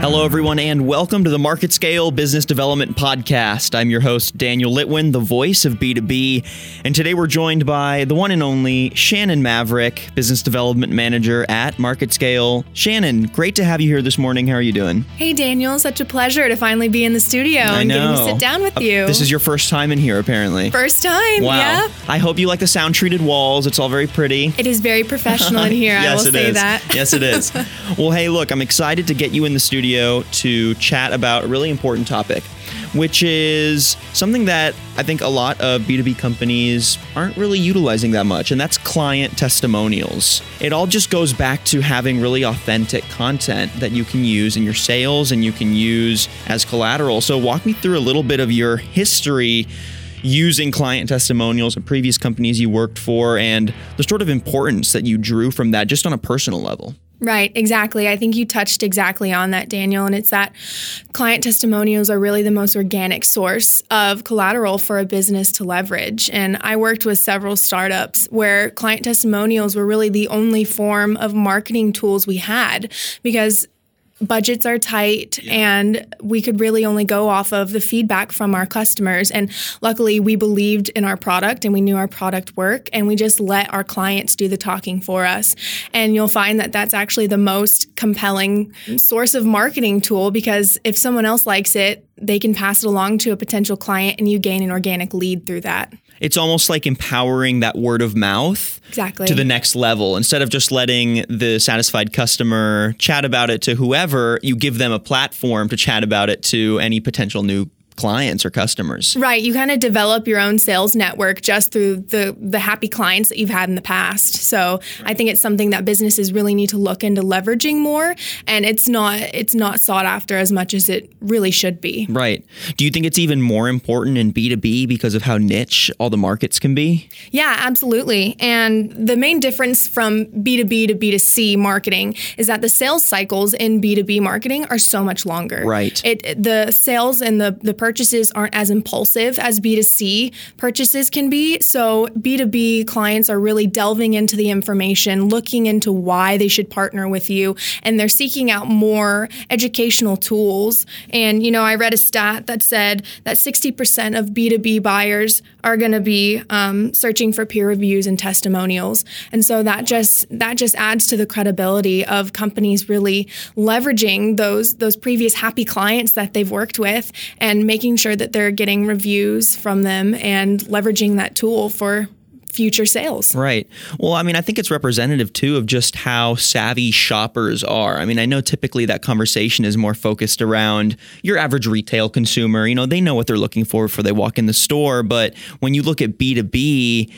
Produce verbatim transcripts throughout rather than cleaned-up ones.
Hello, everyone, and welcome to the MarketScale Business Development Podcast. I'm your host, Daniel Litwin, the voice of B two B, and today we're joined by the one and only Shannon Maverick, Business Development Manager at MarketScale. Shannon, great to have you here this morning. How are you doing? Hey, Daniel, such a pleasure to finally be in the studio I and know. getting to sit down with you. This is your first time in here, apparently. First time, wow. yeah. I hope you like the sound-treated walls. It's all very pretty. It is very professional in here, yes, I will say is. that. Yes, it is. Well, hey, look, I'm excited to get you in the studio to chat about a really important topic, which is something that I think a lot of B two B companies aren't really utilizing that much, and that's client testimonials. It all just goes back to having really authentic content that you can use in your sales and you can use as collateral. So walk me through a little bit of your history using client testimonials at previous companies you worked for and the sort of importance that you drew from that just on a personal level. Right, exactly. I think you touched exactly on that, Daniel, and it's that client testimonials are really the most organic source of collateral for a business to leverage. And I worked with several startups where client testimonials were really the only form of marketing tools we had because budgets are tight, yeah. and we could really only go off of the feedback from our customers. And luckily, we believed in our product, and we knew our product worked, and we just let our clients do the talking for us. And you'll find that that's actually the most compelling source of marketing tool, because if someone else likes it, they can pass it along to a potential client, and you gain an organic lead through that. It's almost like empowering that word of mouth exactly. to the next level. Instead of just letting the satisfied customer chat about it to whoever, you give them a platform to chat about it to any potential new clients or customers. Right. You kind of develop your own sales network just through the, the happy clients that you've had in the past. So right. I think it's something that businesses really need to look into leveraging more. And it's not it's not sought after as much as it really should be. Right. Do you think it's even more important in B two B because of how niche all the markets can be? Yeah, absolutely. And the main difference from B two B to B two C marketing is that the sales cycles in B two B marketing are so much longer. Right. It the sales and the, the purchase Purchases aren't as impulsive as B two C purchases can be. So B two B clients are really delving into the information, looking into why they should partner with you, and they're seeking out more educational tools. And, you know, I read a stat that said that sixty percent of B two B buyers are going to be um, searching for peer reviews and testimonials. And so that just that just adds to the credibility of companies really leveraging those, those previous happy clients that they've worked with and making making sure that they're getting reviews from them and leveraging that tool for future sales. Right. Well, I mean, I think it's representative too of just how savvy shoppers are. I mean, I know typically that conversation is more focused around your average retail consumer. You know, they know what they're looking for before they walk in the store. But when you look at B two B,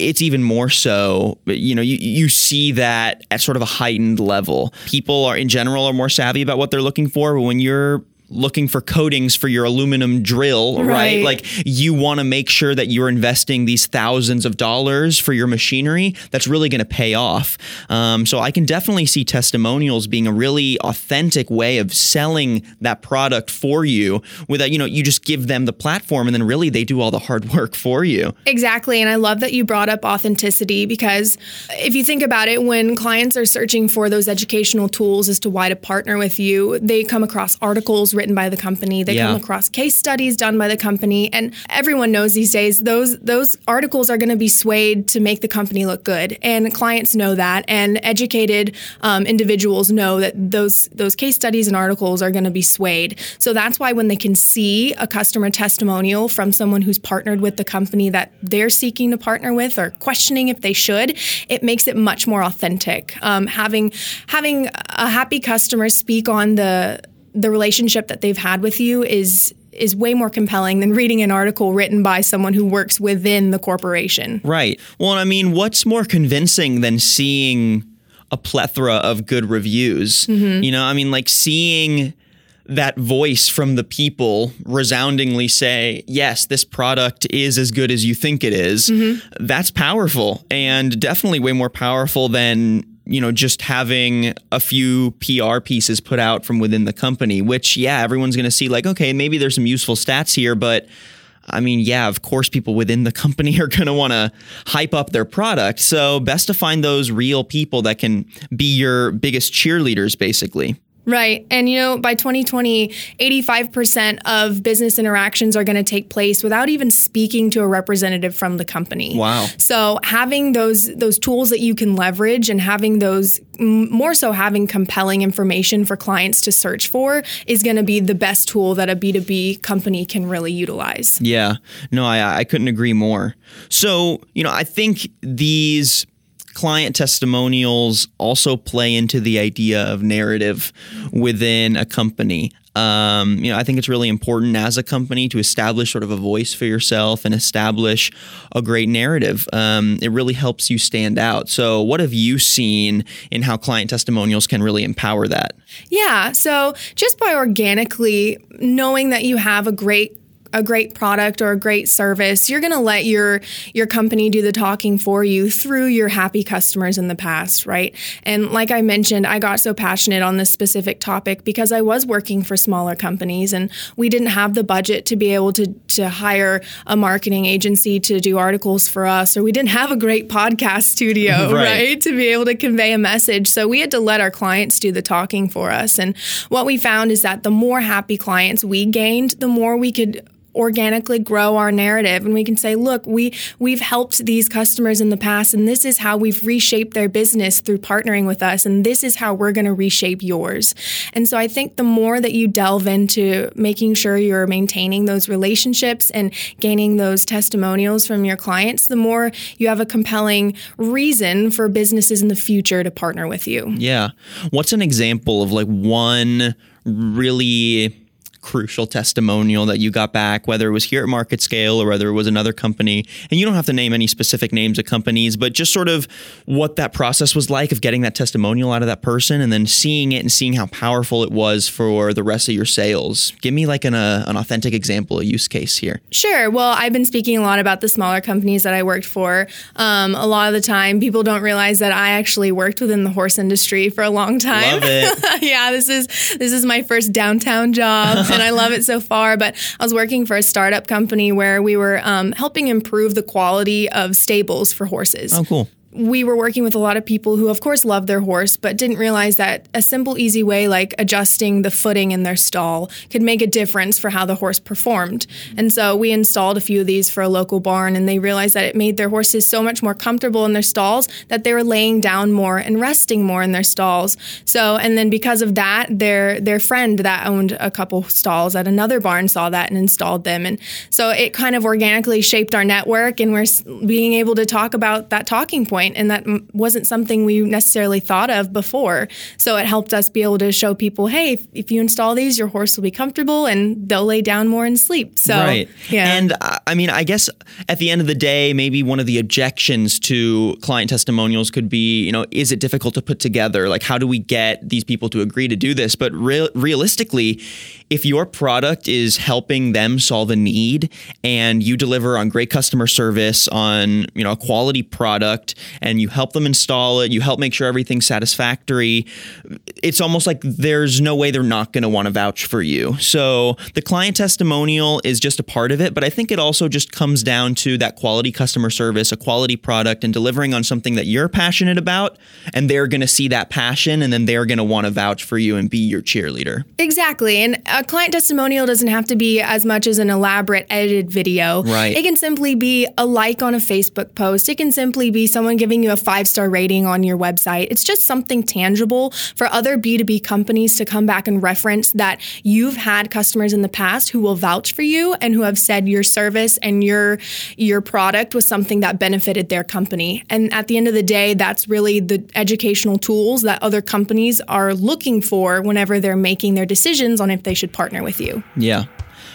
it's even more so, you know, you, you see that at sort of a heightened level. People are in general are more savvy about what they're looking for. But when you're looking for coatings for your aluminum drill, right? right? Like you want to make sure that you're investing these thousands of dollars for your machinery that's really going to pay off. Um, so I can definitely see testimonials being a really authentic way of selling that product for you without, you know, you just give them the platform and then really they do all the hard work for you. Exactly. And I love that you brought up authenticity because if you think about it, when clients are searching for those educational tools as to why to partner with you, they come across articles written by the company. They yeah. come across case studies done by the company. And everyone knows these days, those those articles are going to be swayed to make the company look good. And clients know that. And educated um, individuals know that those, those case studies and articles are going to be swayed. So that's why when they can see a customer testimonial from someone who's partnered with the company that they're seeking to partner with or questioning if they should, it makes it much more authentic. Um, having having a happy customer speak on the the relationship that they've had with you is is way more compelling than reading an article written by someone who works within the corporation. Right. Well, I mean, what's more convincing than seeing a plethora of good reviews? Mm-hmm. You know, I mean, like seeing that voice from the people resoundingly say, yes, this product is as good as you think it is. Mm-hmm. That's powerful and definitely way more powerful than you know, just having a few P R pieces put out from within the company, which, yeah, everyone's going to see like, okay, maybe there's some useful stats here, but I mean, yeah, of course, people within the company are going to want to hype up their product. So best to find those real people that can be your biggest cheerleaders, basically. Right. And, you know, by twenty twenty, eighty-five percent of business interactions are going to take place without even speaking to a representative from the company. Wow. So having those those tools that you can leverage and having those, more so having compelling information for clients to search for is going to be the best tool that a B two B company can really utilize. Yeah. No, I, I couldn't agree more. So, you know, I think these client testimonials also play into the idea of narrative within a company. Um, you know, I think it's really important as a company to establish sort of a voice for yourself and establish a great narrative. Um, it really helps you stand out. So what have you seen in how client testimonials can really empower that? Yeah. So just by organically knowing that you have a great a great product or a great service, you're going to let your your company do the talking for you through your happy customers in the past, right? And like I mentioned, I got so passionate on this specific topic because I was working for smaller companies and we didn't have the budget to be able to, to hire a marketing agency to do articles for us, or we didn't have a great podcast studio, right. right? To be able to convey a message. So we had to let our clients do the talking for us. And what we found is that the more happy clients we gained, the more we could organically grow our narrative. And we can say, look, we, we've helped these customers in the past, and this is how we've reshaped their business through partnering with us. And this is how we're going to reshape yours. And so I think the more that you delve into making sure you're maintaining those relationships and gaining those testimonials from your clients, the more you have a compelling reason for businesses in the future to partner with you. Yeah. What's an example of like one really crucial testimonial that you got back, whether it was here at MarketScale or whether it was another company? And you don't have to name any specific names of companies, but just sort of what that process was like of getting that testimonial out of that person and then seeing it and seeing how powerful it was for the rest of your sales. Give me like an, uh, an authentic example, a use case here. Sure. Well, I've been speaking a lot about the smaller companies that I worked for. Um, a lot of the time, people don't realize that I actually worked within the horse industry for a long time. Love it. Yeah, this is, this is my first downtown job. And I love it so far. But I was working for a startup company where we were um, helping improve the quality of stables for horses. Oh, cool. We were working with a lot of people who, of course, loved their horse, but didn't realize that a simple, easy way like adjusting the footing in their stall could make a difference for how the horse performed. And so we installed a few of these for a local barn, and they realized that it made their horses so much more comfortable in their stalls that they were laying down more and resting more in their stalls. So, and then because of that, their their friend that owned a couple stalls at another barn saw that and installed them. And so it kind of organically shaped our network, and we're being able to talk about that talking point. And that wasn't something we necessarily thought of before. So it helped us be able to show people, hey, if, if you install these, your horse will be comfortable and they'll lay down more and sleep. So, right. Yeah. And I mean, I guess at the end of the day, maybe one of the objections to client testimonials could be, you know, is it difficult to put together? Like, how do we get these people to agree to do this? But re- realistically, if your product is helping them solve a need and you deliver on great customer service, on, you know, a quality product, and you help them install it, you help make sure everything's satisfactory, it's almost like there's no way they're not going to want to vouch for you. So the client testimonial is just a part of it, but I think it also just comes down to that quality customer service, a quality product, and delivering on something that you're passionate about, and they're going to see that passion, and then they're going to want to vouch for you and be your cheerleader. Exactly. And a client testimonial doesn't have to be as much as an elaborate edited video. Right. It can simply be a like on a Facebook post. It can simply be someone giving you a five-star rating on your website. It's just something tangible for other B two B companies to come back and reference that you've had customers in the past who will vouch for you and who have said your service and your your product was something that benefited their company. And at the end of the day, that's really the educational tools that other companies are looking for whenever they're making their decisions on if they should partner with you. Yeah.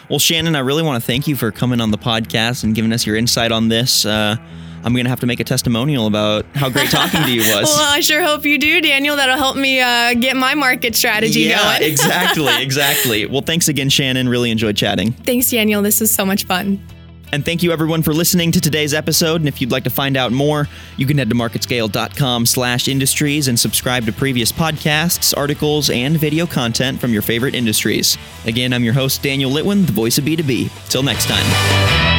Well, Shannon, I really want to thank you for coming on the podcast and giving us your insight on this. Uh, I'm going to have to make a testimonial about how great talking to you was. Well, I sure hope you do, Daniel. That'll help me uh, get my market strategy yeah, going. exactly, exactly. Well, thanks again, Shannon. Really enjoyed chatting. Thanks, Daniel. This was so much fun. And thank you, everyone, for listening to today's episode. And if you'd like to find out more, you can head to marketscale.com slash industries and subscribe to previous podcasts, articles, and video content from your favorite industries. Again, I'm your host, Daniel Litwin, the voice of B two B. Till next time.